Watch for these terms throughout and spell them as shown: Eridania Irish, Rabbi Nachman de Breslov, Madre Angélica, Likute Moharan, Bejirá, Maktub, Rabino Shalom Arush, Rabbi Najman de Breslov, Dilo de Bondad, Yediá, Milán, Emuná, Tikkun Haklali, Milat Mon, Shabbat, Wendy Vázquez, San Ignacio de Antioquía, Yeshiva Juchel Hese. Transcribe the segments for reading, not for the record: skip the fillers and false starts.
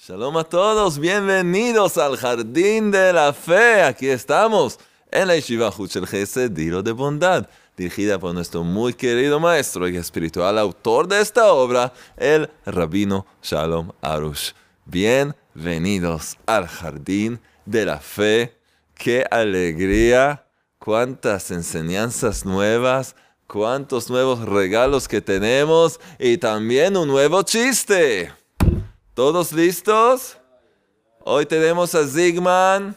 Shalom a todos, bienvenidos al Jardín de la Fe. Aquí estamos en la Yeshiva Juchel Hese, Dilo de Bondad, dirigida por nuestro muy querido maestro y espiritual autor de esta obra, el Rabino Shalom Arush. Bienvenidos al Jardín de la Fe. ¡Qué alegría! ¡Cuántas enseñanzas nuevas! ¡Cuántos nuevos regalos que tenemos! ¡Y también un nuevo chiste! ¿Todos listos? Hoy tenemos a Zygman.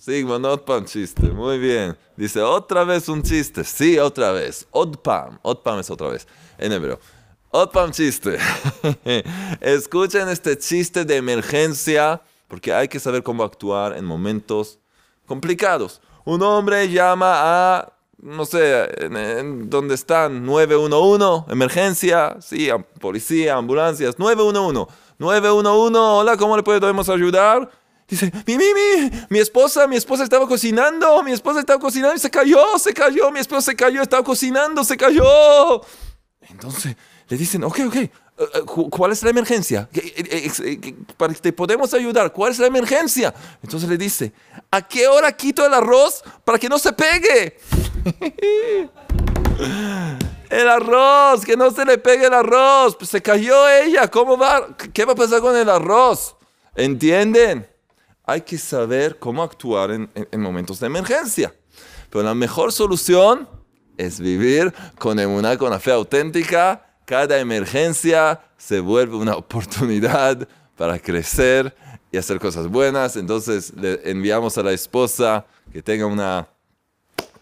Zygman, Odpam chiste. Muy bien. Dice, otra vez un chiste. Sí, otra vez. Odpam. Odpam es otra vez. En hebreo. Odpam chiste. Escuchen este chiste de emergencia, porque hay que saber cómo actuar en momentos complicados. Un hombre llama a, no sé, ¿dónde están? 911, emergencia, sí, policía, ambulancias, 911. 911, hola, ¿cómo le podemos ayudar? Dice, mi esposa estaba cocinando y se cayó, estaba cocinando, se cayó. Entonces le dicen, ok, ¿cuál es la emergencia? Para que te podemos ayudar, ¿cuál es la emergencia? Entonces le dice, ¿a qué hora quito el arroz para que no se pegue? El arroz, que no se le pegue el arroz. Pues se cayó ella. ¿Cómo va? ¿Qué va a pasar con el arroz? ¿Entienden? Hay que saber cómo actuar en momentos de emergencia. Pero la mejor solución es vivir con emuná, con la fe auténtica. Cada emergencia se vuelve una oportunidad para crecer y hacer cosas buenas. Entonces le enviamos a la esposa que tenga una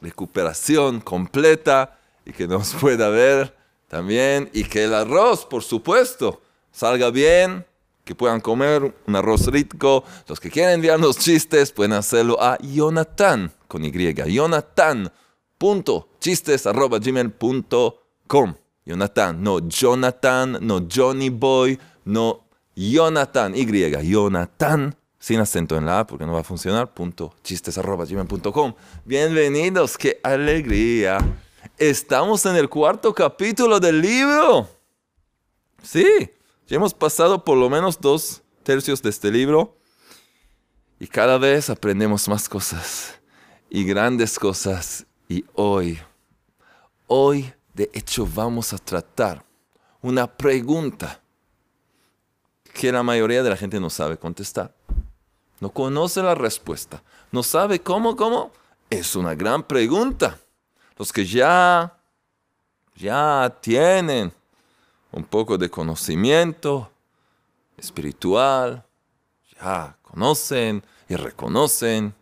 recuperación completa y que nos pueda ver también, y que el arroz, por supuesto, salga bien, que puedan comer un arroz rico. Los que quieren enviarnos chistes pueden hacerlo a Jonathan con Y, jonathan.chistes@gmail.com. Jonathan, no Jonathan, no Johnny Boy, no Jonathan, Y, Jonathan sin acento en la A, porque no va a funcionar, .chistes@gmail.com. Bienvenidos, qué alegría. Estamos en el 4º capítulo del libro. Sí, ya hemos pasado por lo menos 2/3 de este libro. Y cada vez aprendemos más cosas. Y grandes cosas. Y hoy de hecho vamos a tratar una pregunta que la mayoría de la gente no sabe contestar. No conoce la respuesta. No sabe cómo. Es una gran pregunta. Los que ya tienen un poco de conocimiento espiritual, ya conocen y reconocen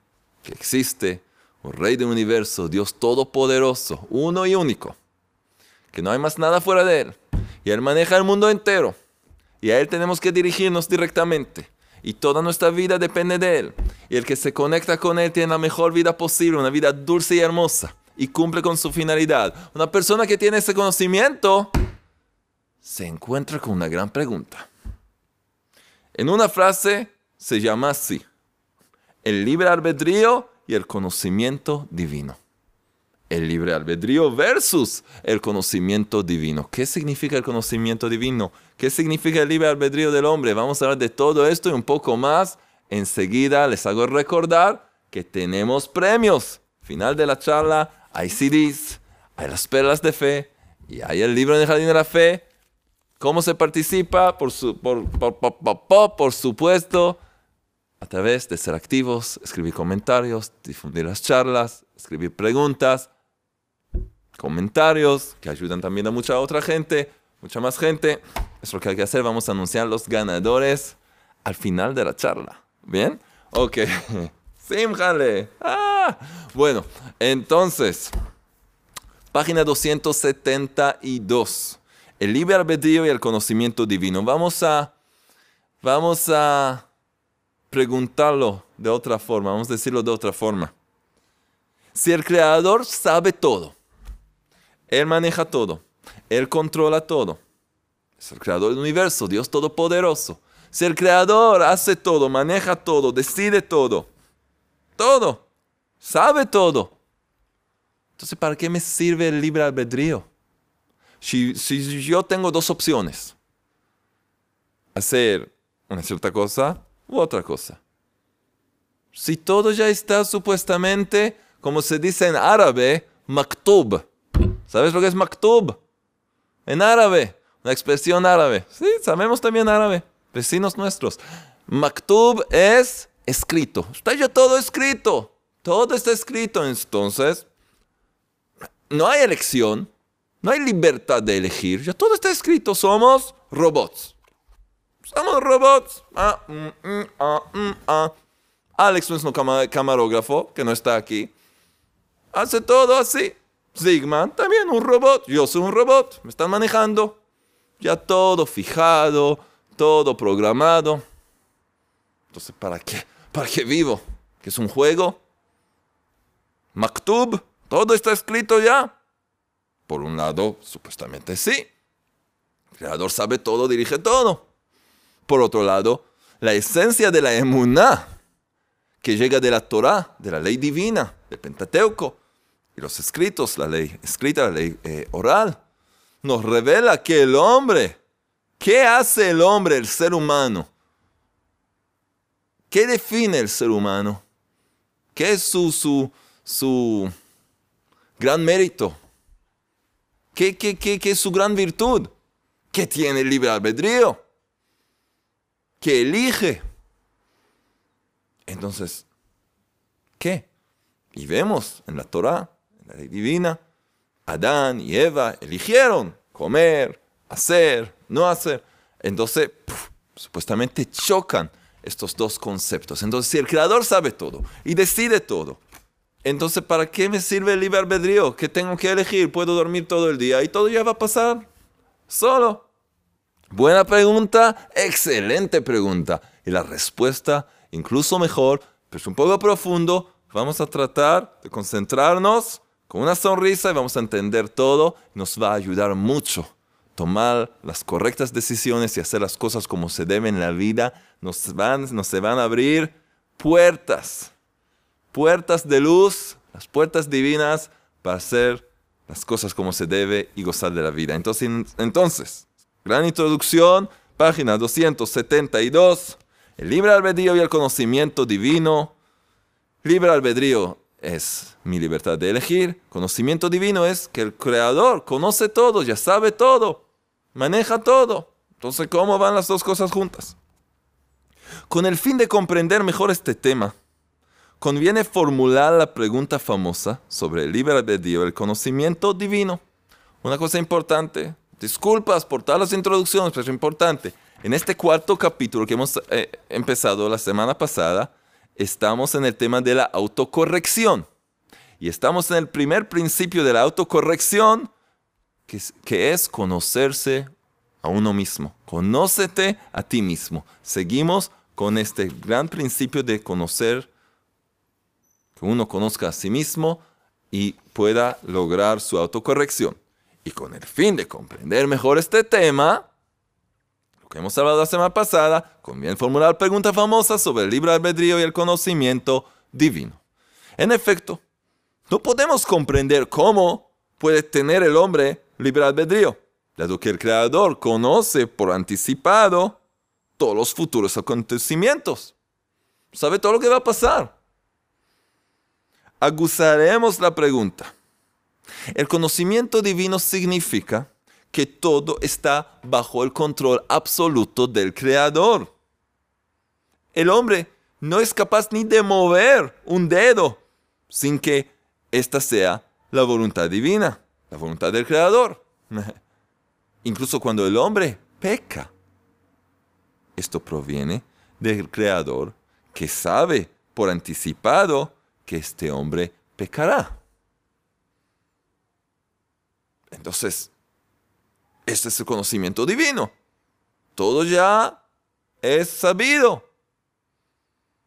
que existe un Rey del Universo, Dios Todopoderoso, uno y único, que no hay más nada fuera de Él. Y Él maneja el mundo entero. Y a Él tenemos que dirigirnos directamente. Y toda nuestra vida depende de Él. Y el que se conecta con Él tiene la mejor vida posible, una vida dulce y hermosa. Y cumple con su finalidad. Una persona que tiene ese conocimiento se encuentra con una gran pregunta. En una frase se llama así: el libre albedrío y el conocimiento divino. El libre albedrío versus el conocimiento divino. ¿Qué significa el conocimiento divino? ¿Qué significa el libre albedrío del hombre? Vamos a hablar de todo esto y un poco más. Enseguida les hago recordar que tenemos premios. Final de la charla, hay CDs, hay las perlas de fe y hay el libro en el Jardín de la Fe. ¿Cómo se participa? Por supuesto, a través de ser activos, escribir comentarios, difundir las charlas, escribir preguntas, comentarios que ayudan también a mucha otra gente, mucha más gente. Es lo que hay que hacer. Vamos a anunciar los ganadores al final de la charla. ¿Bien? Ok. ¡Símjale! ¡Ah! Bueno, entonces, página 272. El libre albedrío y el conocimiento divino. Vamos a preguntarlo de otra forma. Vamos a decirlo de otra forma. Si el Creador sabe todo, Él maneja todo, Él controla todo, es el Creador del Universo, Dios Todopoderoso. Si el Creador hace todo, maneja todo, decide todo, sabe todo, entonces, ¿para qué me sirve el libre albedrío? Si yo tengo dos opciones: hacer una cierta cosa u otra cosa. Si todo ya está supuestamente, como se dice en árabe, maktub. ¿Sabes lo que es maktub? En árabe, una expresión árabe. Sí, sabemos también árabe, vecinos nuestros. Maktub es escrito. Está ya todo escrito. Todo está escrito. Entonces, no hay elección. No hay libertad de elegir. Ya todo está escrito. Somos robots. Somos robots. Alex, nuestro camarógrafo, que no está aquí, hace todo así. Zygmunt, también un robot. Yo soy un robot. Me están manejando. Ya todo fijado, todo programado. Entonces, ¿para qué? ¿Para qué vivo? ¿Que es un juego? Maktub, todo está escrito ya. Por un lado, supuestamente sí. El creador sabe todo, dirige todo. Por otro lado, la esencia de la emuná, que llega de la Torah, de la ley divina, del Pentateuco, y los escritos, la ley escrita, la ley oral, nos revela que el hombre, ¿qué hace el hombre, el ser humano? ¿Qué define el ser humano? ¿Qué es su gran mérito? ¿Qué es su gran virtud? Que tiene el libre albedrío. Que elige. Entonces, ¿qué? Y vemos en la Torah, en la ley divina, Adán y Eva eligieron comer, hacer, no hacer. Entonces, supuestamente chocan estos dos conceptos. Entonces, si el Creador sabe todo y decide todo, entonces, ¿para qué me sirve el libre albedrío? ¿Qué tengo que elegir? Puedo dormir todo el día y todo ya va a pasar solo. Buena pregunta, excelente pregunta. Y la respuesta, incluso mejor, pero es un poco profundo. Vamos a tratar de concentrarnos con una sonrisa y vamos a entender todo. Nos va a ayudar mucho tomar las correctas decisiones y hacer las cosas como se deben en la vida. Se van a abrir puertas. Puertas de luz, las puertas divinas para hacer las cosas como se debe y gozar de la vida. Entonces, gran introducción, página 272, el libre albedrío y el conocimiento divino. Libre albedrío es mi libertad de elegir. Conocimiento divino es que el Creador conoce todo, ya sabe todo, maneja todo. Entonces, ¿cómo van las dos cosas juntas? Con el fin de comprender mejor este tema, conviene formular la pregunta famosa sobre el libre albedrío, el conocimiento divino. Una cosa importante, disculpas por todas las introducciones, pero es importante. En este cuarto capítulo que hemos empezado la semana pasada, estamos en el tema de la autocorrección. Y estamos en el primer principio de la autocorrección, que es conocerse a uno mismo. Conócete a ti mismo. Seguimos con este gran principio de conocer, que uno conozca a sí mismo y pueda lograr su autocorrección. Y con el fin de comprender mejor este tema, lo que hemos hablado la semana pasada, conviene formular preguntas famosas sobre el libre albedrío y el conocimiento divino. En efecto, no podemos comprender cómo puede tener el hombre libre albedrío, dado que el Creador conoce por anticipado todos los futuros acontecimientos. Sabe todo lo que va a pasar. Aguzaremos la pregunta. El conocimiento divino significa que todo está bajo el control absoluto del Creador. El hombre no es capaz ni de mover un dedo sin que esta sea la voluntad divina, la voluntad del Creador. Incluso cuando el hombre peca, esto proviene del Creador, que sabe por anticipado que este hombre pecará. Entonces, este es el conocimiento divino. Todo ya es sabido.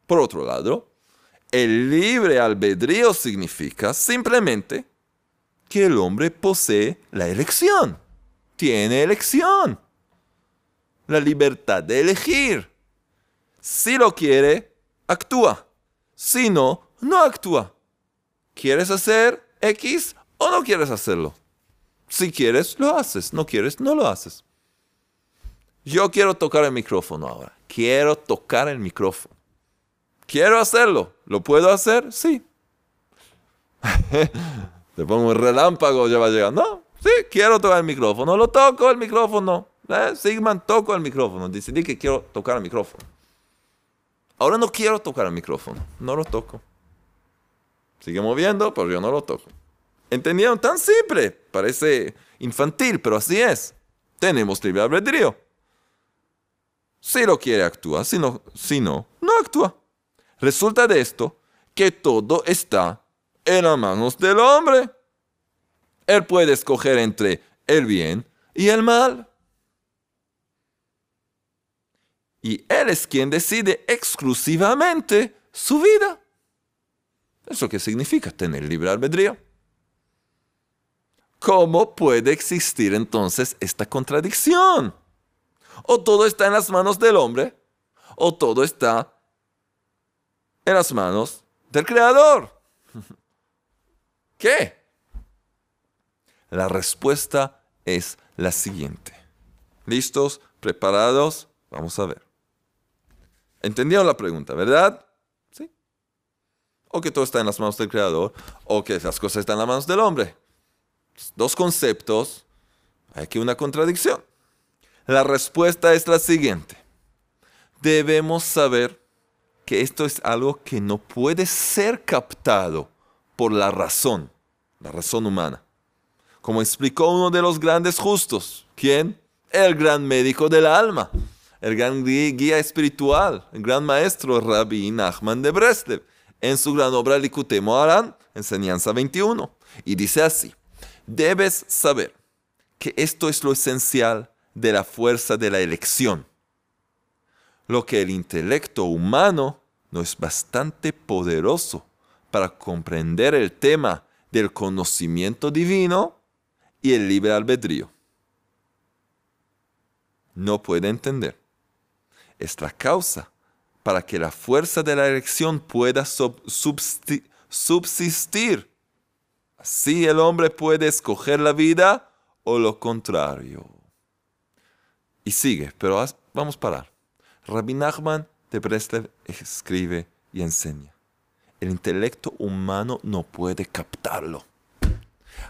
Por otro lado, el libre albedrío significa simplemente que el hombre posee la elección. Tiene elección. La libertad de elegir. Si lo quiere, actúa. Si no, no actúa. ¿Quieres hacer X o no quieres hacerlo? Si quieres, lo haces. No quieres, no lo haces. Yo quiero tocar el micrófono ahora. Quiero tocar el micrófono. Quiero hacerlo. ¿Lo puedo hacer? Sí. Te pongo un relámpago, ya va a llegar. No, sí, quiero tocar el micrófono. Lo toco el micrófono. Sigmund, toco el micrófono. Decidí que quiero tocar el micrófono. Ahora no quiero tocar el micrófono. No lo toco. Sigue moviendo, pero yo no lo toco. ¿Entendieron? Tan simple. Parece infantil, pero así es. Tenemos libre albedrío. Si lo quiere, actúa. Si no, no actúa. Resulta de esto que todo está en las manos del hombre. Él puede escoger entre el bien y el mal. Y él es quien decide exclusivamente su vida. ¿Eso qué significa? Tener libre albedrío. ¿Cómo puede existir entonces esta contradicción? O todo está en las manos del hombre, o todo está en las manos del Creador. ¿Qué? La respuesta es la siguiente. ¿Listos? ¿Preparados? Vamos a ver. ¿Entendieron la pregunta, verdad? Sí. O que todo está en las manos del Creador, o que las cosas están en las manos del hombre. Dos conceptos, hay aquí una contradicción. La respuesta es la siguiente. Debemos saber que esto es algo que no puede ser captado por la razón humana. Como explicó uno de los grandes justos. ¿Quién? El gran médico del alma, el gran guía espiritual, el gran maestro Rabbi Najman de Breslov, en su gran obra Likute Moharan, Enseñanza 21. Y dice así. Debes saber que esto es lo esencial de la fuerza de la elección. Lo que el intelecto humano no es bastante poderoso para comprender el tema del conocimiento divino y el libre albedrío. No puede entender. Es la causa para que la fuerza de la elección pueda subsistir. Así el hombre puede escoger la vida o lo contrario. Y sigue, pero vamos a parar. Rabbi Nachman de Breslov escribe y enseña. El intelecto humano no puede captarlo.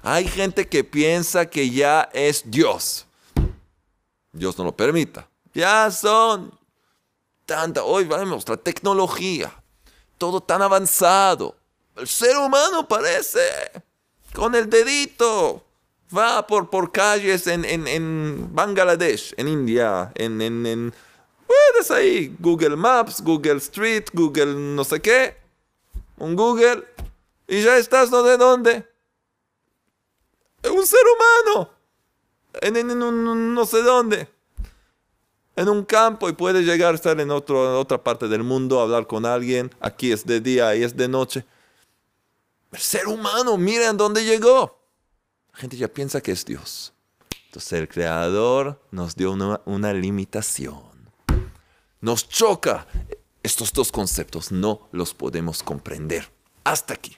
Hay gente que piensa que ya es Dios. Dios no lo permita. Ya son tanta, hoy vemos la tecnología, todo tan avanzado. El ser humano parece... Con el dedito. Va por calles en Bangladesh, en India, en puedes ahí. Google Maps, Google Street, Google no sé qué. Un Google. Y ya estás no sé dónde. Un ser humano. En un no sé dónde. En un campo y puedes llegar a estar en otra parte del mundo, hablar con alguien. Aquí es de día, ahí es de noche. El ser humano, miren dónde llegó. La gente ya piensa que es Dios. Entonces el Creador nos dio una limitación. Nos choca. Estos dos conceptos no los podemos comprender. Hasta aquí.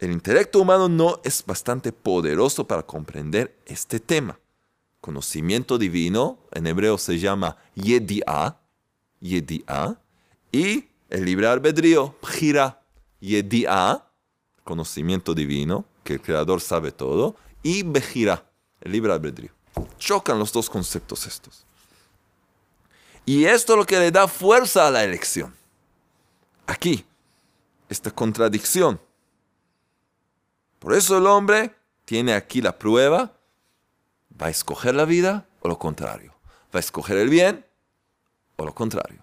El intelecto humano no es bastante poderoso para comprender este tema. Conocimiento divino, en hebreo se llama Yediá, y el libre albedrío, Bjirá. Yediá, conocimiento divino, que el Creador sabe todo, y Bejirá, el libre albedrío. Chocan los dos conceptos estos. Y esto es lo que le da fuerza a la elección. Aquí, esta contradicción. Por eso el hombre tiene aquí la prueba, va a escoger la vida o lo contrario. Va a escoger el bien o lo contrario.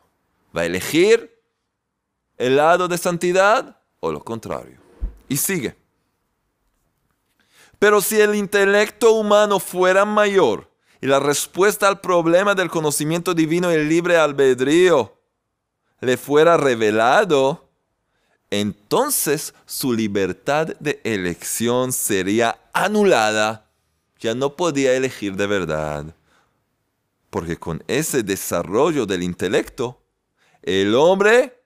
Va a elegir el lado de santidad o lo contrario. Y sigue. Pero si el intelecto humano fuera mayor y la respuesta al problema del conocimiento divino y el libre albedrío le fuera revelado, entonces su libertad de elección sería anulada. Ya no podía elegir de verdad. Porque con ese desarrollo del intelecto, el hombre,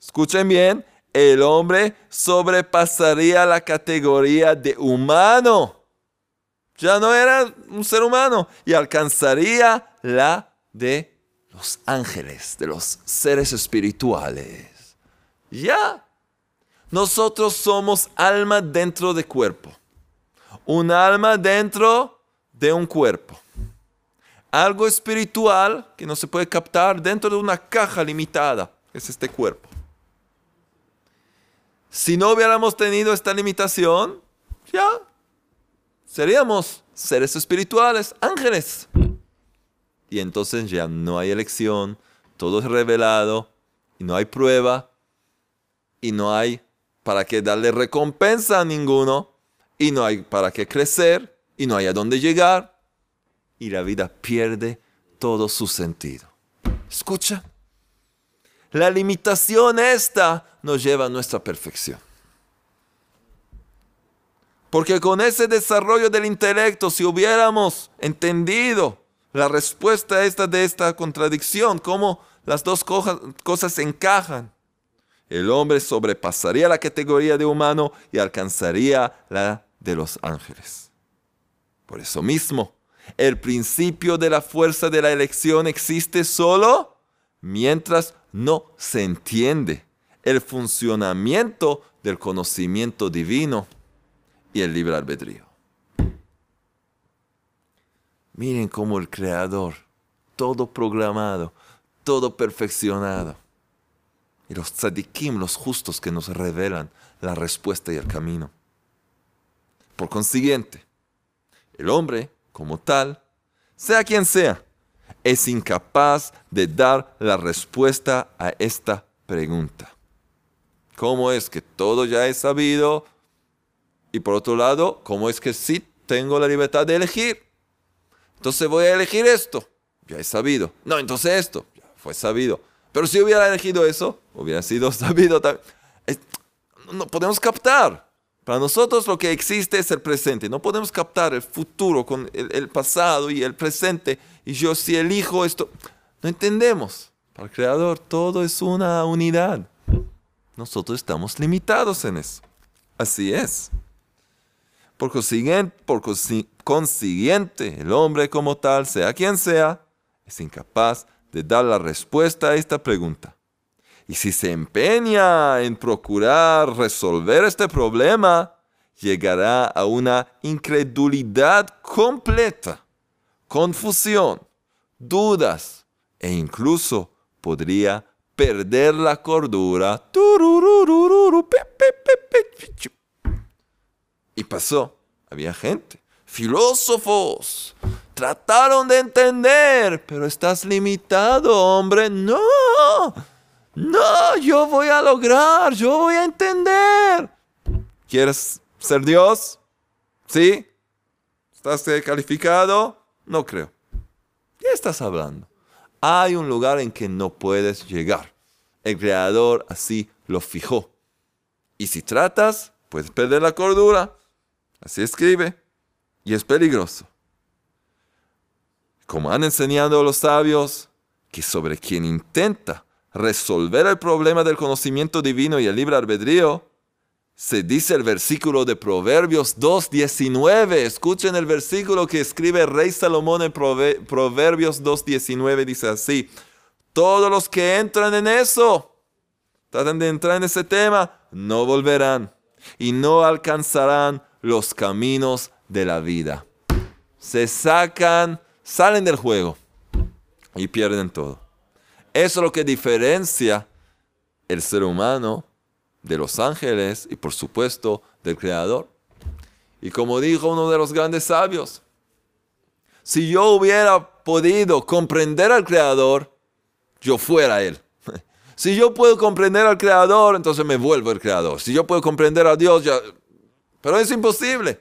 escuchen bien, el hombre sobrepasaría la categoría de humano. ya no era un ser humano y alcanzaría la de los ángeles, de los seres espirituales. Ya, nosotros somos alma dentro de cuerpo, un alma dentro de un cuerpo. Algo espiritual que no se puede captar dentro de una caja limitada, que es este cuerpo. Si no hubiéramos tenido esta limitación, ya seríamos seres espirituales, ángeles. Y entonces ya no hay elección, todo es revelado, y no hay prueba, y no hay para qué darle recompensa a ninguno, y no hay para qué crecer, y no hay a dónde llegar. Y la vida pierde todo su sentido. Escucha. La limitación esta nos lleva a nuestra perfección. Porque con ese desarrollo del intelecto, si hubiéramos entendido la respuesta a esta contradicción, cómo las dos cosas encajan, el hombre sobrepasaría la categoría de humano y alcanzaría la de los ángeles. Por eso mismo, el principio de la fuerza de la elección existe solo mientras no se entiende el funcionamiento del conocimiento divino y el libre albedrío. Miren cómo el Creador, todo programado, todo perfeccionado, y los tzadikim, los justos que nos revelan la respuesta y el camino. Por consiguiente, el hombre, como tal, sea quien sea, es incapaz de dar la respuesta a esta pregunta. ¿Cómo es que todo ya es sabido? Y por otro lado, ¿cómo es que sí tengo la libertad de elegir? Entonces voy a elegir esto, ya es sabido. No, entonces esto, ya fue sabido. Pero si hubiera elegido eso, hubiera sido sabido también. No podemos captar. Para nosotros lo que existe es el presente. No podemos captar el futuro con el pasado y el presente. Y yo si elijo esto, no entendemos. Para el Creador todo es una unidad. Nosotros estamos limitados en eso. Así es. Por consiguiente, el hombre como tal, sea quien sea, es incapaz de dar la respuesta a esta pregunta. Y si se empeña en procurar resolver este problema, llegará a una incredulidad completa, confusión, dudas e incluso podría perder la cordura. Y pasó, había gente, filósofos, trataron de entender, pero estás limitado, hombre, no. No, yo voy a lograr, yo voy a entender. ¿Quieres ser Dios? ¿Sí? ¿Estás calificado? No creo. ¿Qué estás hablando? Hay un lugar en que no puedes llegar. El Creador así lo fijó. Y si tratas, puedes perder la cordura. Así escribe. Y es peligroso. Como han enseñado los sabios, que sobre quien intenta resolver el problema del conocimiento divino y el libre albedrío, se dice el versículo de Proverbios 2.19. Escuchen el versículo que escribe el rey Salomón en Proverbios 2.19. Dice así: todos los que entran en eso, tratan de entrar en ese tema, no volverán y no alcanzarán los caminos de la vida. Se sacan, salen del juego y pierden todo. Eso es lo que diferencia el ser humano de los ángeles y, por supuesto, del Creador. Y como dijo uno de los grandes sabios, si yo hubiera podido comprender al Creador, yo fuera Él. Si yo puedo comprender al Creador, entonces me vuelvo el Creador. Si yo puedo comprender a Dios, ya... Pero es imposible.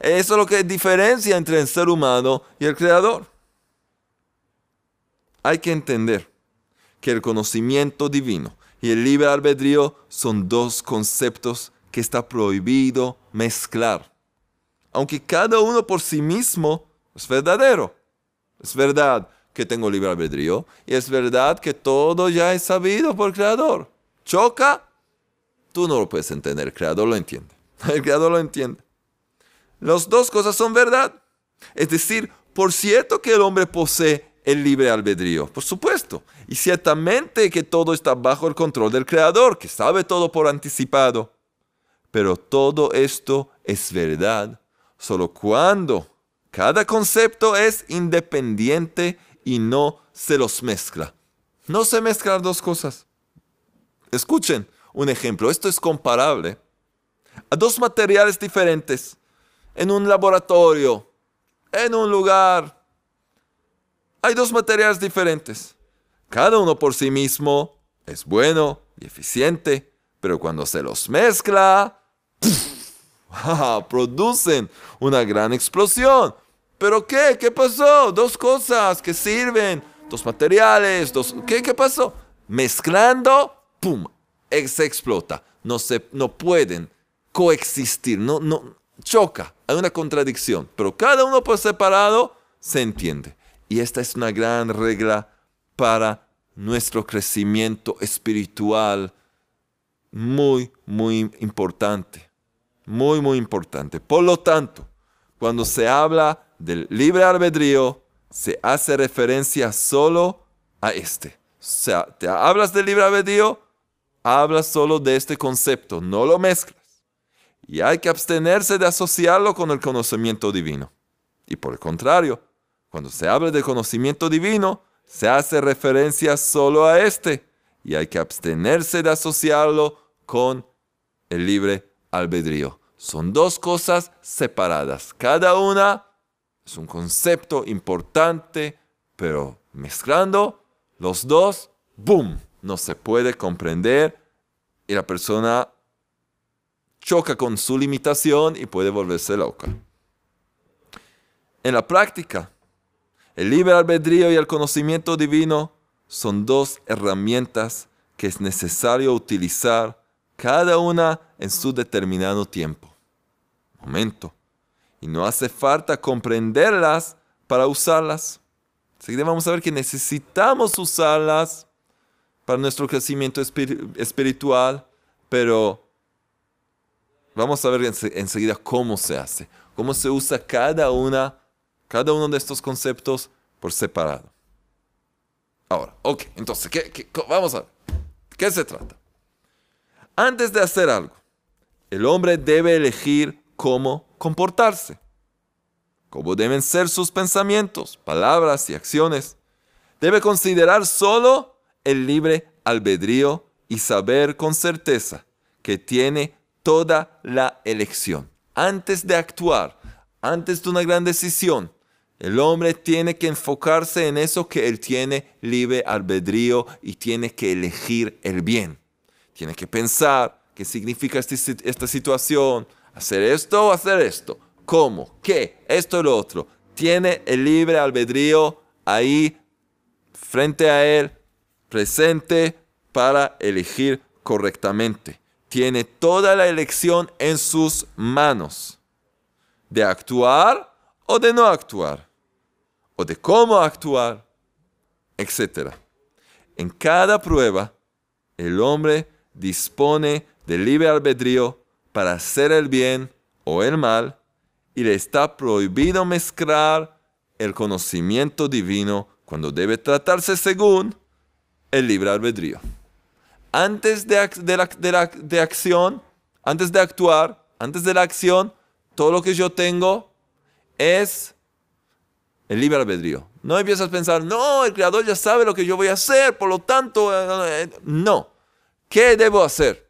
Eso es lo que diferencia entre el ser humano y el Creador. Hay que entender que el conocimiento divino y el libre albedrío son dos conceptos que está prohibido mezclar. Aunque cada uno por sí mismo es verdadero. Es verdad que tengo libre albedrío y es verdad que todo ya es sabido por el Creador. ¿Choca? Tú no lo puedes entender, el Creador lo entiende. El Creador lo entiende. Las dos cosas son verdad. Es decir, por cierto que el hombre posee el libre albedrío, por supuesto. Y ciertamente que todo está bajo el control del Creador, que sabe todo por anticipado. Pero todo esto es verdad, solo cuando cada concepto es independiente y no se los mezcla. No se mezclan dos cosas. Escuchen un ejemplo. Esto es comparable a dos materiales diferentes en un laboratorio, en un lugar. Hay dos materiales diferentes. Cada uno por sí mismo es bueno y eficiente, pero cuando se los mezcla, producen una gran explosión. ¿Pero qué? ¿Qué pasó? Dos cosas que sirven, dos materiales, ¿Qué pasó? Mezclando, ¡pum!, se explota. No pueden coexistir, no choca, hay una contradicción, pero cada uno por separado se entiende. Y esta es una gran regla para nuestro crecimiento espiritual, muy, muy importante. Muy, muy importante. Por lo tanto, cuando se habla del libre albedrío, se hace referencia solo a este. O sea, te hablas del libre albedrío, hablas solo de este concepto, no lo mezclas. Y hay que abstenerse de asociarlo con el conocimiento divino. Y por el contrario, cuando se habla del conocimiento divino, se hace referencia solo a este. Y hay que abstenerse de asociarlo con el libre albedrío. Son dos cosas separadas. Cada una es un concepto importante, pero mezclando los dos, ¡boom!, no se puede comprender y la persona choca con su limitación y puede volverse loca. En la práctica, el libre albedrío y el conocimiento divino son dos herramientas que es necesario utilizar, cada una en su determinado tiempo, momento. Y no hace falta comprenderlas para usarlas. Así que vamos a ver que necesitamos usarlas para nuestro crecimiento espiritual, pero vamos a ver enseguida cómo se hace, cómo se usa cada uno de estos conceptos por separado. Ahora, ok, entonces, vamos a ver, ¿qué se trata? Antes de hacer algo, el hombre debe elegir cómo comportarse, cómo deben ser sus pensamientos, palabras y acciones. Debe considerar solo el libre albedrío y saber con certeza que tiene toda la elección. Antes de actuar, antes de una gran decisión, el hombre tiene que enfocarse en eso que él tiene libre albedrío y tiene que elegir el bien. Tiene que pensar qué significa esta situación, hacer esto o hacer esto, cómo, qué, esto o lo otro. Tiene el libre albedrío ahí, frente a él, presente para elegir correctamente. Tiene toda la elección en sus manos de actuar o de no actuar, o de cómo actuar, etc. En cada prueba, el hombre dispone del libre albedrío para hacer el bien o el mal, y le está prohibido mezclar el conocimiento divino cuando debe tratarse según el libre albedrío. Antes de la acción, antes de actuar, antes de la acción, todo lo que yo tengo es el libre albedrío. No empiezas a pensar, no, el Creador ya sabe lo que yo voy a hacer, por lo tanto, no. ¿Qué debo hacer?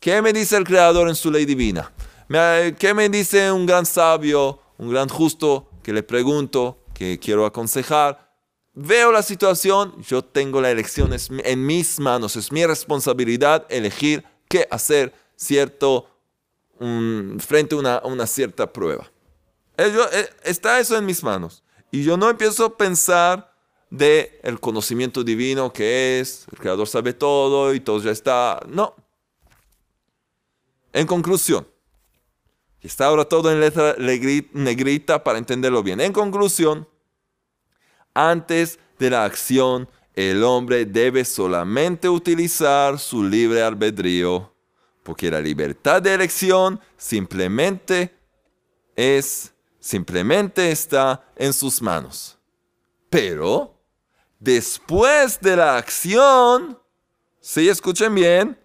¿Qué me dice el Creador en su ley divina? ¿Qué me dice un gran sabio, un gran justo que le pregunto, que quiero aconsejar? Veo la situación, yo tengo la elección en mis manos, es mi responsabilidad elegir qué hacer frente a una cierta prueba. Está eso en mis manos. Y yo no empiezo a pensar del conocimiento divino que es, el Creador sabe todo y todo ya está. No. En conclusión, está ahora todo en letra negrita para entenderlo bien. En conclusión, antes de la acción, el hombre debe solamente utilizar su libre albedrío, porque la libertad de elección simplemente es Simplemente está en sus manos. Pero, después de la acción, si escuchen bien,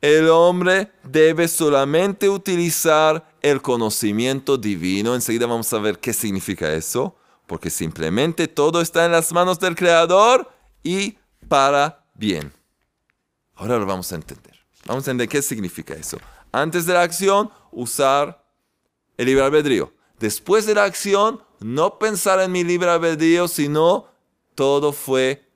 el hombre debe solamente utilizar el conocimiento divino. Enseguida vamos a ver qué significa eso, porque simplemente todo está en las manos del Creador y para bien. Ahora lo vamos a entender. Vamos a entender qué significa eso. Antes de la acción, usar el libre albedrío. Después de la acción, no pensar en mi libre albedrío, sino todo fue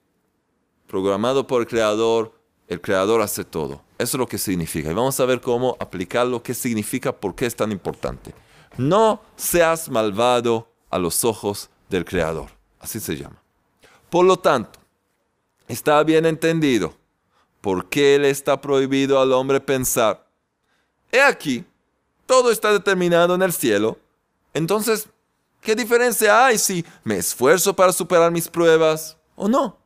programado por el Creador hace todo. Eso es lo que significa. Y vamos a ver cómo aplicarlo, qué significa, por qué es tan importante. No seas malvado a los ojos del Creador. Así se llama. Por lo tanto, está bien entendido por qué le está prohibido al hombre pensar. He aquí, todo está determinado en el cielo. Entonces, ¿qué diferencia hay si me esfuerzo para superar mis pruebas o no?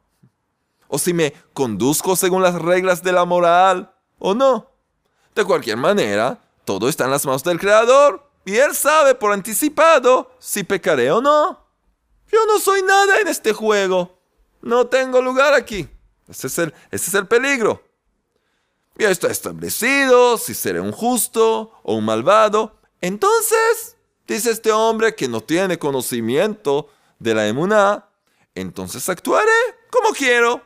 ¿O si me conduzco según las reglas de la moral o no? De cualquier manera, todo está en las manos del Creador y Él sabe por anticipado si pecaré o no. Yo no soy nada en este juego. No tengo lugar aquí. Ese es el peligro. Ya está establecido si seré un justo o un malvado. Entonces, dice este hombre que no tiene conocimiento de la emuná, entonces actuaré como quiero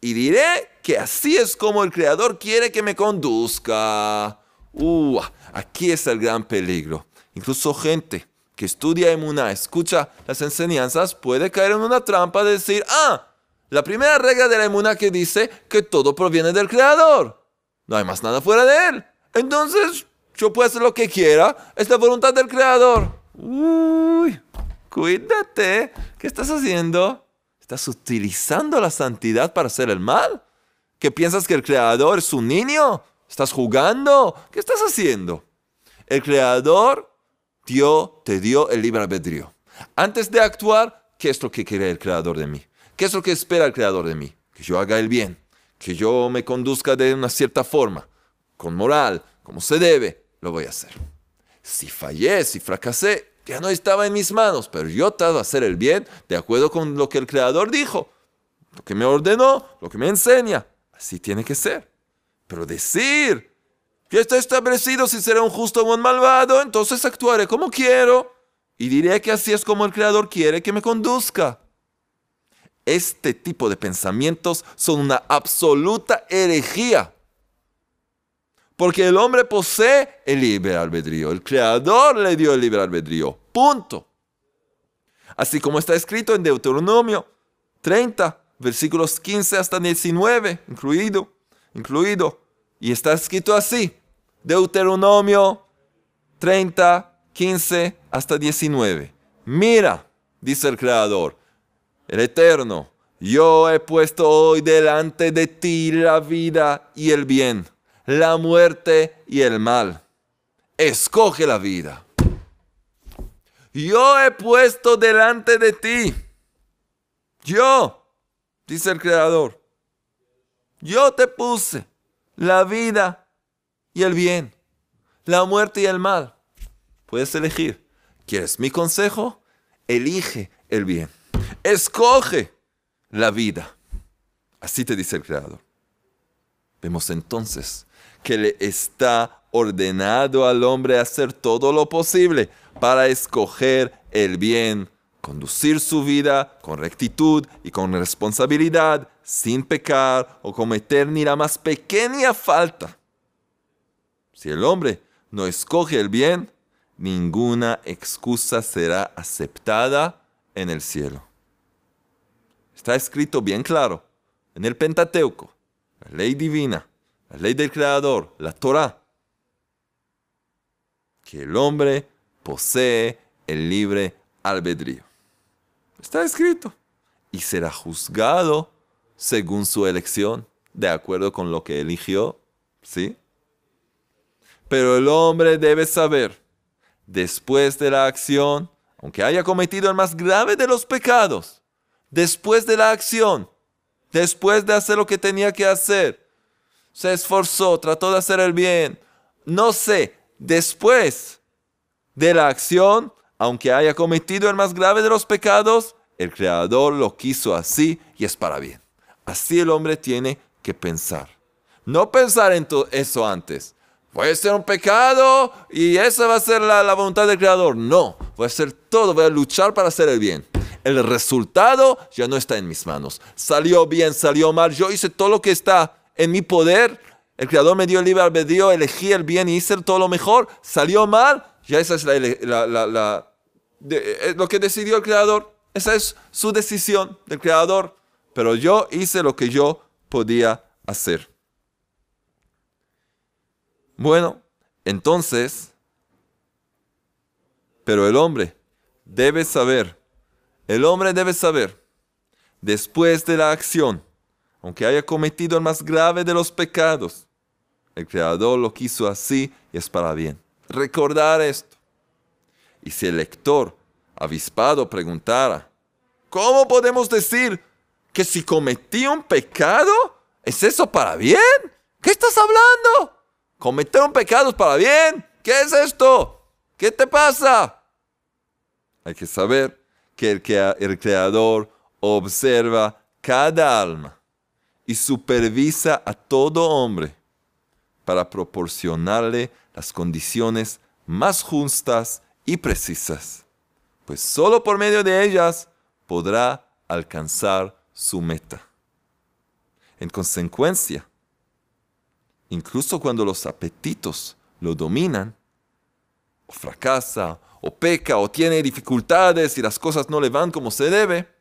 y diré que así es como el Creador quiere que me conduzca. Aquí es el gran peligro. Incluso gente que estudia emuná, escucha las enseñanzas, puede caer en una trampa de decir, la primera regla de la emuná que dice que todo proviene del Creador. No hay más nada fuera de Él. Entonces, yo puedo hacer lo que quiera. Es la voluntad del Creador. Cuídate. ¿Qué estás haciendo? ¿Estás utilizando la santidad para hacer el mal? ¿Qué piensas que el Creador es un niño? ¿Estás jugando? ¿Qué estás haciendo? El Creador te dio el libre albedrío. Antes de actuar, ¿qué es lo que quiere el Creador de mí? ¿Qué es lo que espera el Creador de mí? Que yo haga el bien, que yo me conduzca de una cierta forma, con moral, como se debe, lo voy a hacer. Si fallé, si fracasé, ya no estaba en mis manos, pero yo trato de hacer el bien de acuerdo con lo que el Creador dijo, lo que me ordenó, lo que me enseña. Así tiene que ser. Pero decir, ya está establecido si seré un justo o un malvado, entonces actuaré como quiero y diré que así es como el Creador quiere que me conduzca. Este tipo de pensamientos son una absoluta herejía. Porque el hombre posee el libre albedrío. El Creador le dio el libre albedrío. Punto. Así como está escrito en Deuteronomio 30, versículos 15 hasta 19, incluido. Y está escrito así. Deuteronomio 30, 15 hasta 19. Mira, dice el Creador, el Eterno, yo he puesto hoy delante de ti la vida y el bien, la muerte y el mal. Escoge la vida. Yo he puesto delante de ti. Yo, dice el Creador, yo te puse la vida y el bien, la muerte y el mal. Puedes elegir. ¿Quieres mi consejo? Elige el bien. Escoge la vida. Así te dice el Creador. Vemos entonces que le está ordenado al hombre hacer todo lo posible para escoger el bien, conducir su vida con rectitud y con responsabilidad, sin pecar o cometer ni la más pequeña falta. Si el hombre no escoge el bien, ninguna excusa será aceptada en el cielo. Está escrito bien claro en el Pentateuco, la ley divina, la ley del Creador, la Torá, que el hombre posee el libre albedrío. Está escrito. Y será juzgado según su elección, de acuerdo con lo que eligió, ¿sí? Pero el hombre debe saber, después de la acción, aunque haya cometido el más grave de los pecados, después de la acción, después de hacer lo que tenía que hacer, se esforzó, trató de hacer el bien. Después de la acción, aunque haya cometido el más grave de los pecados, el Creador lo quiso así y es para bien. Así el hombre tiene que pensar. No pensar en eso antes. Voy a hacer un pecado y esa va a ser la voluntad del Creador. No, voy a hacer todo, voy a luchar para hacer el bien. El resultado ya no está en mis manos. Salió bien, salió mal, yo hice todo lo que está en mi poder. El Creador me dio el libre albedrío, elegí el bien y hice todo lo mejor. Salió mal, ya esa es lo que decidió el Creador. Esa es su decisión del Creador. Pero yo hice lo que yo podía hacer. Bueno, entonces, pero el hombre debe saber, después de la acción, aunque haya cometido el más grave de los pecados, el Creador lo quiso así y es para bien. Recordar esto. Y si el lector avispado preguntara, ¿cómo podemos decir que si cometí un pecado, es eso para bien? ¿Qué estás hablando? ¿Cometer un pecado es para bien? ¿Qué es esto? ¿Qué te pasa? Hay que saber que el Creador observa cada alma y supervisa a todo hombre para proporcionarle las condiciones más justas y precisas, pues solo por medio de ellas podrá alcanzar su meta. En consecuencia, incluso cuando los apetitos lo dominan, o fracasa, o peca, o tiene dificultades y las cosas no le van como se debe,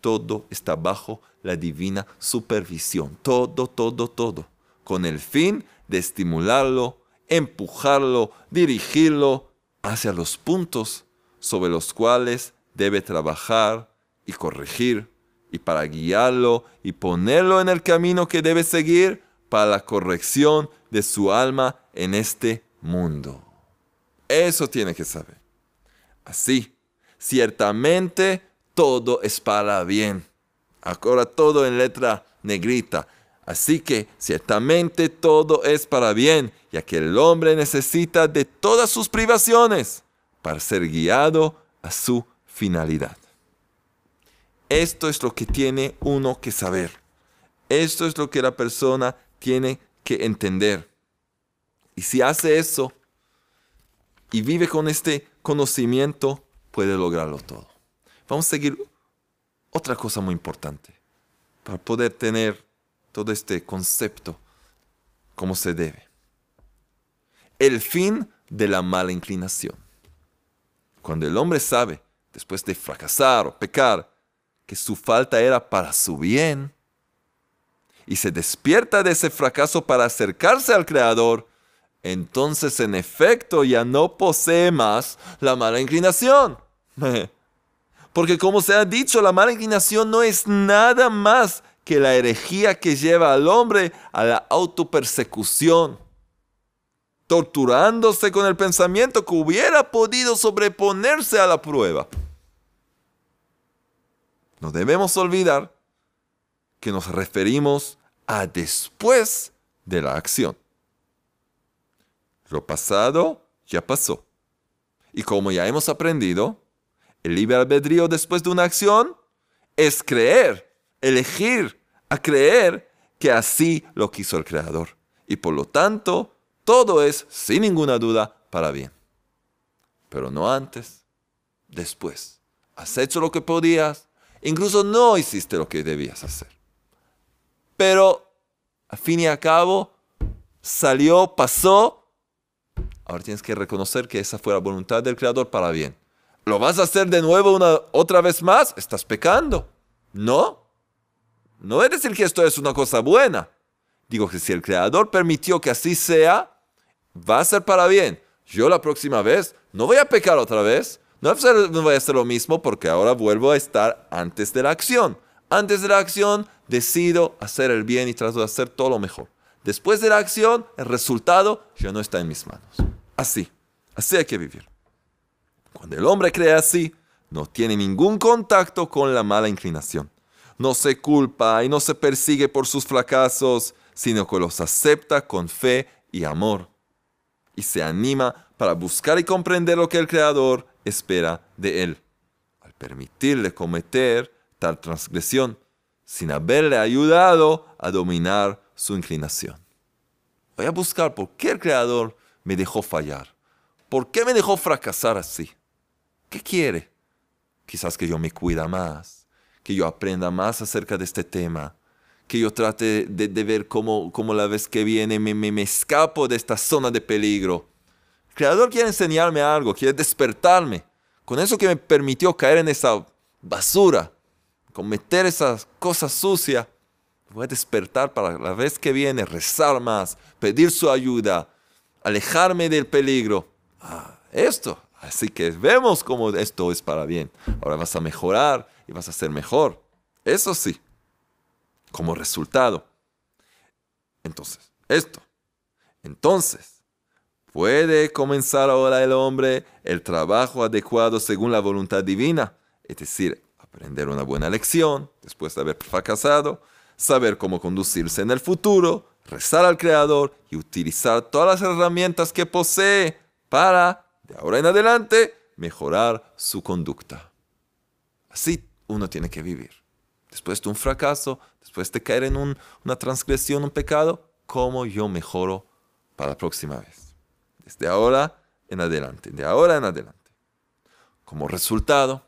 todo está bajo la divina supervisión. Todo. Con el fin de estimularlo, empujarlo, dirigirlo hacia los puntos sobre los cuales debe trabajar y corregir, y para guiarlo y ponerlo en el camino que debe seguir, para la corrección de su alma en este mundo. Eso tiene que saber. Así, ciertamente todo es para bien. Ahora todo en letra negrita. Así que ciertamente todo es para bien, ya que el hombre necesita de todas sus privaciones para ser guiado a su finalidad. Esto es lo que tiene uno que saber. Esto es lo que la persona tiene que entender. Y si hace eso y vive con este conocimiento, puede lograrlo todo. Vamos a seguir otra cosa muy importante para poder tener todo este concepto como se debe. El fin de la mala inclinación. Cuando el hombre sabe, después de fracasar o pecar, que su falta era para su bien, y se despierta de ese fracaso para acercarse al Creador, entonces en efecto ya no posee más la mala inclinación. Porque como se ha dicho, la mala inclinación no es nada más que la herejía que lleva al hombre a la autopersecución, torturándose con el pensamiento que hubiera podido sobreponerse a la prueba. No debemos olvidar que nos referimos a después de la acción. Lo pasado ya pasó. Y como ya hemos aprendido, el libre albedrío después de una acción es creer, elegir a creer que así lo quiso el Creador. Y por lo tanto, todo es, sin ninguna duda, para bien. Pero no antes, después. Has hecho lo que podías, incluso no hiciste lo que debías hacer. Pero, al fin y al cabo, salió, pasó. Ahora tienes que reconocer que esa fue la voluntad del Creador para bien. ¿Lo vas a hacer de nuevo otra vez más? Estás pecando. No. No es decir que esto es una cosa buena. Digo que si el Creador permitió que así sea, va a ser para bien. Yo la próxima vez no voy a pecar otra vez. No voy a hacer lo mismo porque ahora vuelvo a estar antes de la acción. Antes de la acción, decido hacer el bien y trato de hacer todo lo mejor. Después de la acción, el resultado ya no está en mis manos. Así hay que vivir. Cuando el hombre cree así, no tiene ningún contacto con la mala inclinación. No se culpa y no se persigue por sus fracasos, sino que los acepta con fe y amor. Y se anima para buscar y comprender lo que el Creador espera de él. Al permitirle cometer tal transgresión, sin haberle ayudado a dominar su inclinación. Voy a buscar por qué el Creador me dejó fallar. ¿Por qué me dejó fracasar así? ¿Qué quiere? Quizás que yo me cuida más, que yo aprenda más acerca de este tema, que yo trate de ver cómo la vez que viene me escapo de esta zona de peligro. El Creador quiere enseñarme algo, quiere despertarme. Con eso que me permitió caer en esa basura, cometer esas cosas sucias, voy a despertar para la vez que viene rezar más, pedir su ayuda, alejarme del peligro. Así que vemos cómo esto es para bien. Ahora vas a mejorar y vas a ser mejor. Eso sí, como resultado. Entonces, puede comenzar ahora el hombre el trabajo adecuado según la voluntad divina. Es decir, aprender una buena lección después de haber fracasado, saber cómo conducirse en el futuro, rezar al Creador y utilizar todas las herramientas que posee para, de ahora en adelante, mejorar su conducta. Así uno tiene que vivir. Después de un fracaso, después de caer en una transgresión, un pecado, ¿cómo yo mejoro para la próxima vez? Desde ahora en adelante, de ahora en adelante. Como resultado,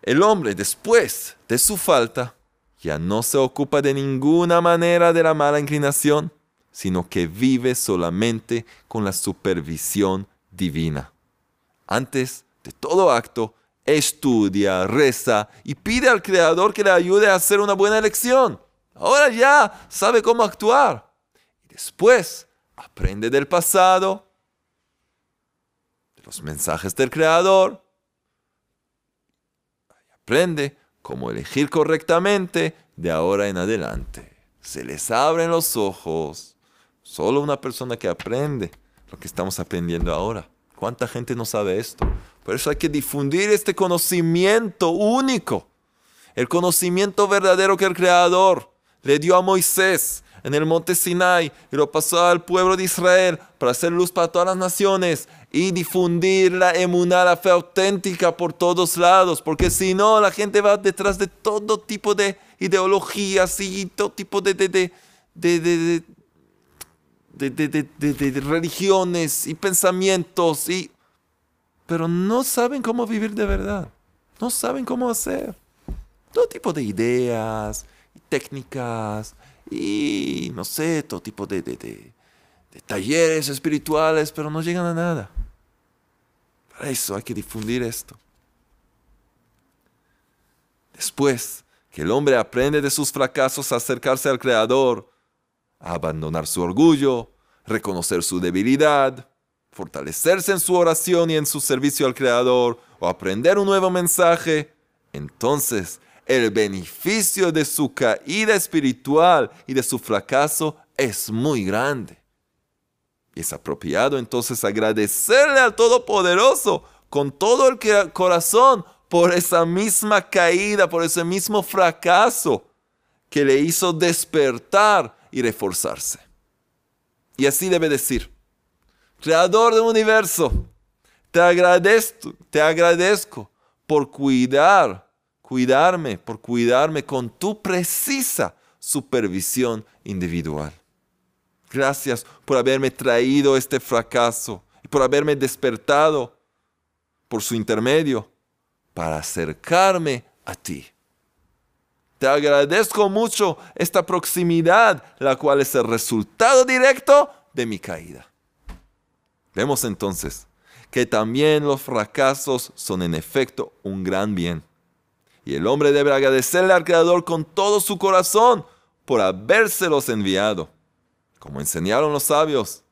el hombre, después de su falta, ya no se ocupa de ninguna manera de la mala inclinación, sino que vive solamente con la supervisión divina. Antes de todo acto, estudia, reza y pide al Creador que le ayude a hacer una buena elección. Ahora ya sabe cómo actuar. Y después aprende del pasado, de los mensajes del Creador. Aprende cómo elegir correctamente de ahora en adelante. Se les abren los ojos. Solo una persona que aprende lo que estamos aprendiendo ahora. ¿Cuánta gente no sabe esto? Por eso hay que difundir este conocimiento único. El conocimiento verdadero que el Creador le dio a Moisés en el monte Sinai y lo pasó al pueblo de Israel para hacer luz para todas las naciones y difundir la emuná, la fe auténtica por todos lados. Porque si no, la gente va detrás de todo tipo de ideologías y todo tipo de religiones y pensamientos, pero no saben cómo vivir de verdad. No saben cómo hacer. Todo tipo de ideas, y técnicas, y no sé, todo tipo de talleres espirituales, pero no llegan a nada. Para eso hay que difundir esto. Después que el hombre aprende de sus fracasos a acercarse al Creador, a abandonar su orgullo, reconocer su debilidad, fortalecerse en su oración y en su servicio al Creador, o aprender un nuevo mensaje, entonces el beneficio de su caída espiritual y de su fracaso es muy grande. Y es apropiado entonces agradecerle al Todopoderoso con todo el corazón por esa misma caída, por ese mismo fracaso que le hizo despertar y reforzarse. Y así debe decir: Creador del universo, te agradezco por cuidarme con tu precisa supervisión individual. Gracias por haberme traído este fracaso y por haberme despertado por su intermedio para acercarme a ti. Te agradezco mucho esta proximidad, la cual es el resultado directo de mi caída. Vemos entonces que también los fracasos son en efecto un gran bien. Y el hombre debe agradecerle al Creador con todo su corazón por habérselos enviado. Como enseñaron los sabios,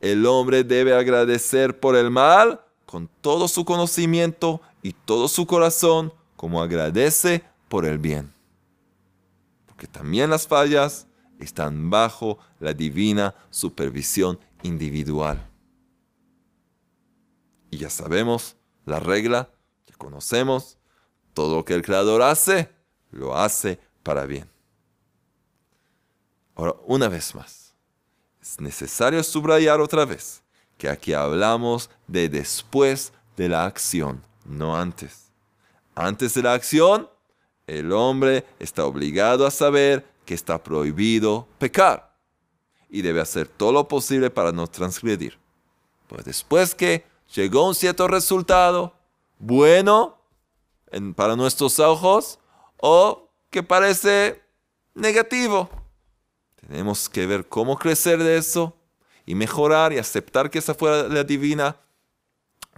el hombre debe agradecer por el mal con todo su conocimiento y todo su corazón, como agradece por el bien. Que también las fallas están bajo la divina supervisión individual. Y ya sabemos la regla, ya conocemos, todo lo que el Creador hace, lo hace para bien. Ahora, una vez más, es necesario subrayar otra vez que aquí hablamos de después de la acción, no antes. Antes de la acción, el hombre está obligado a saber que está prohibido pecar y debe hacer todo lo posible para no transgredir. Pues después que llegó un cierto resultado bueno para nuestros ojos o que parece negativo, tenemos que ver cómo crecer de eso y mejorar y aceptar que esa fuera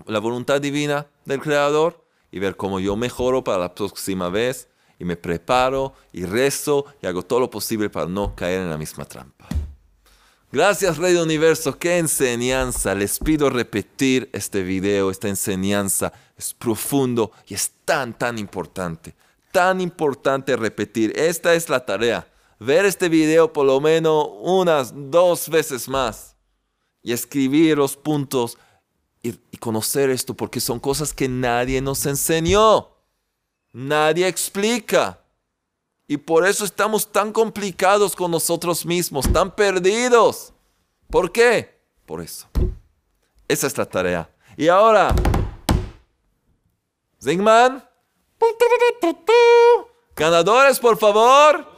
la voluntad divina del Creador y ver cómo yo mejoro para la próxima vez y me preparo y rezo y hago todo lo posible para no caer en la misma trampa. Gracias, Rey del Universo. ¡Qué enseñanza! Les pido repetir este video, esta enseñanza. Es profundo y es tan importante. Tan importante repetir. Esta es la tarea. Ver este video por lo menos unas 2 veces más. Y escribir los puntos y conocer esto, porque son cosas que nadie nos enseñó. Nadie explica. Y por eso estamos tan complicados con nosotros mismos, tan perdidos. ¿Por qué? Por eso. Esa es la tarea. Y ahora, Zingman, ganadores, por favor.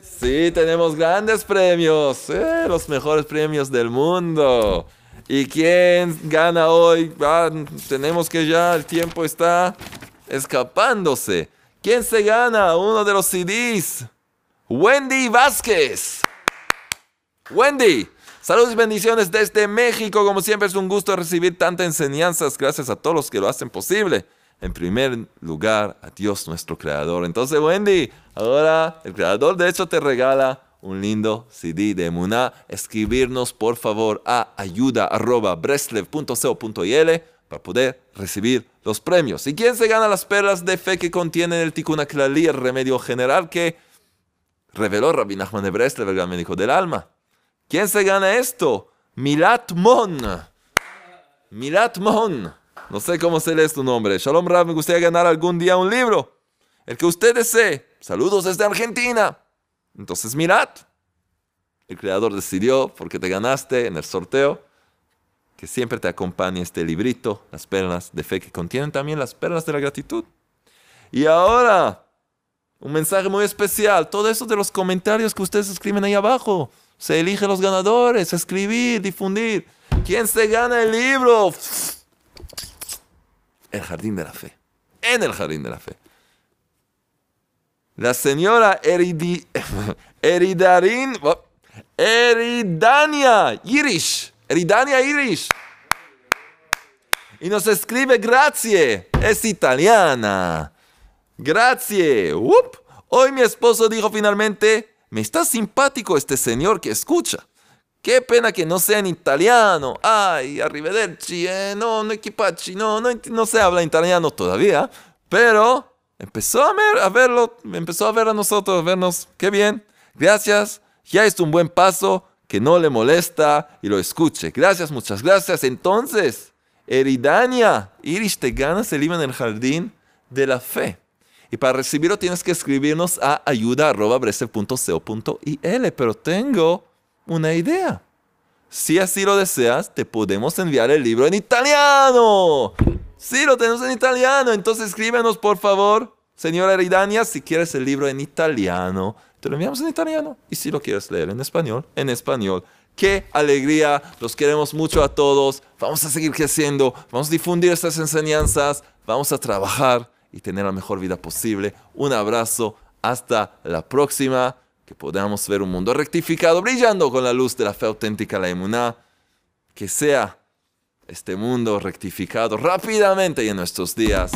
Sí, tenemos grandes premios. Los mejores premios del mundo. ¿Y quién gana hoy? Tenemos que ya, el tiempo está escapándose. ¿Quién se gana uno de los CDs? Wendy Vázquez. Wendy, saludos y bendiciones desde México. Como siempre es un gusto recibir tantas enseñanzas. Gracias a todos los que lo hacen posible. En primer lugar, a Dios nuestro Creador. Entonces, Wendy, ahora el Creador de hecho te regala un lindo CD de Emuná. Escribirnos por favor a ayuda@breslev.co.il para poder recibir los premios. ¿Y quién se gana las perlas de fe que contienen el Tikkun Haklali, el remedio general que reveló Rabbi Najman de Breslov, el gran médico del alma? ¿Quién se gana esto? Milat Mon. Milat Mon. No sé cómo se lee su nombre. Shalom Rab, me gustaría ganar algún día un libro. El que usted desee. Saludos desde Argentina. Entonces, Milat. El Creador decidió, porque te ganaste en el sorteo, que siempre te acompañe este librito, las perlas de fe que contienen también las perlas de la gratitud. Y ahora, un mensaje muy especial. Todo eso de los comentarios que ustedes escriben ahí abajo. Se eligen los ganadores, escribir, difundir. ¿Quién se gana el libro? El Jardín de la Fe. En el Jardín de la Fe. La señora Eridania Irish. Eridania Irish. Y nos escribe grazie. Es italiana. Grazie. Uop. Hoy mi esposo dijo finalmente, me está simpático este señor que escucha. Qué pena que no sea en italiano. Ay, arrivederci. No equipacci. No se habla italiano todavía. Pero empezó a verlo. Empezó a ver a nosotros, a vernos. Qué bien. Gracias. Ya es un buen paso. Que no le molesta y lo escuche. Gracias, muchas gracias. Entonces, Eridania Irish, te ganas el libro en el Jardín de la Fe. Y para recibirlo tienes que escribirnos a ayuda@bresel.co.il. Pero tengo una idea. Si así lo deseas, te podemos enviar el libro en italiano. Sí, lo tenemos en italiano. Entonces, escríbenos, por favor, señora Eridania, si quieres el libro en italiano. Te lo enviamos en italiano. Y si lo quieres leer en español, en español. ¡Qué alegría! Los queremos mucho a todos. Vamos a seguir creciendo. Vamos a difundir estas enseñanzas. Vamos a trabajar y tener la mejor vida posible. Un abrazo. Hasta la próxima. Que podamos ver un mundo rectificado, brillando con la luz de la fe auténtica, la emuná. Que sea este mundo rectificado rápidamente y en nuestros días.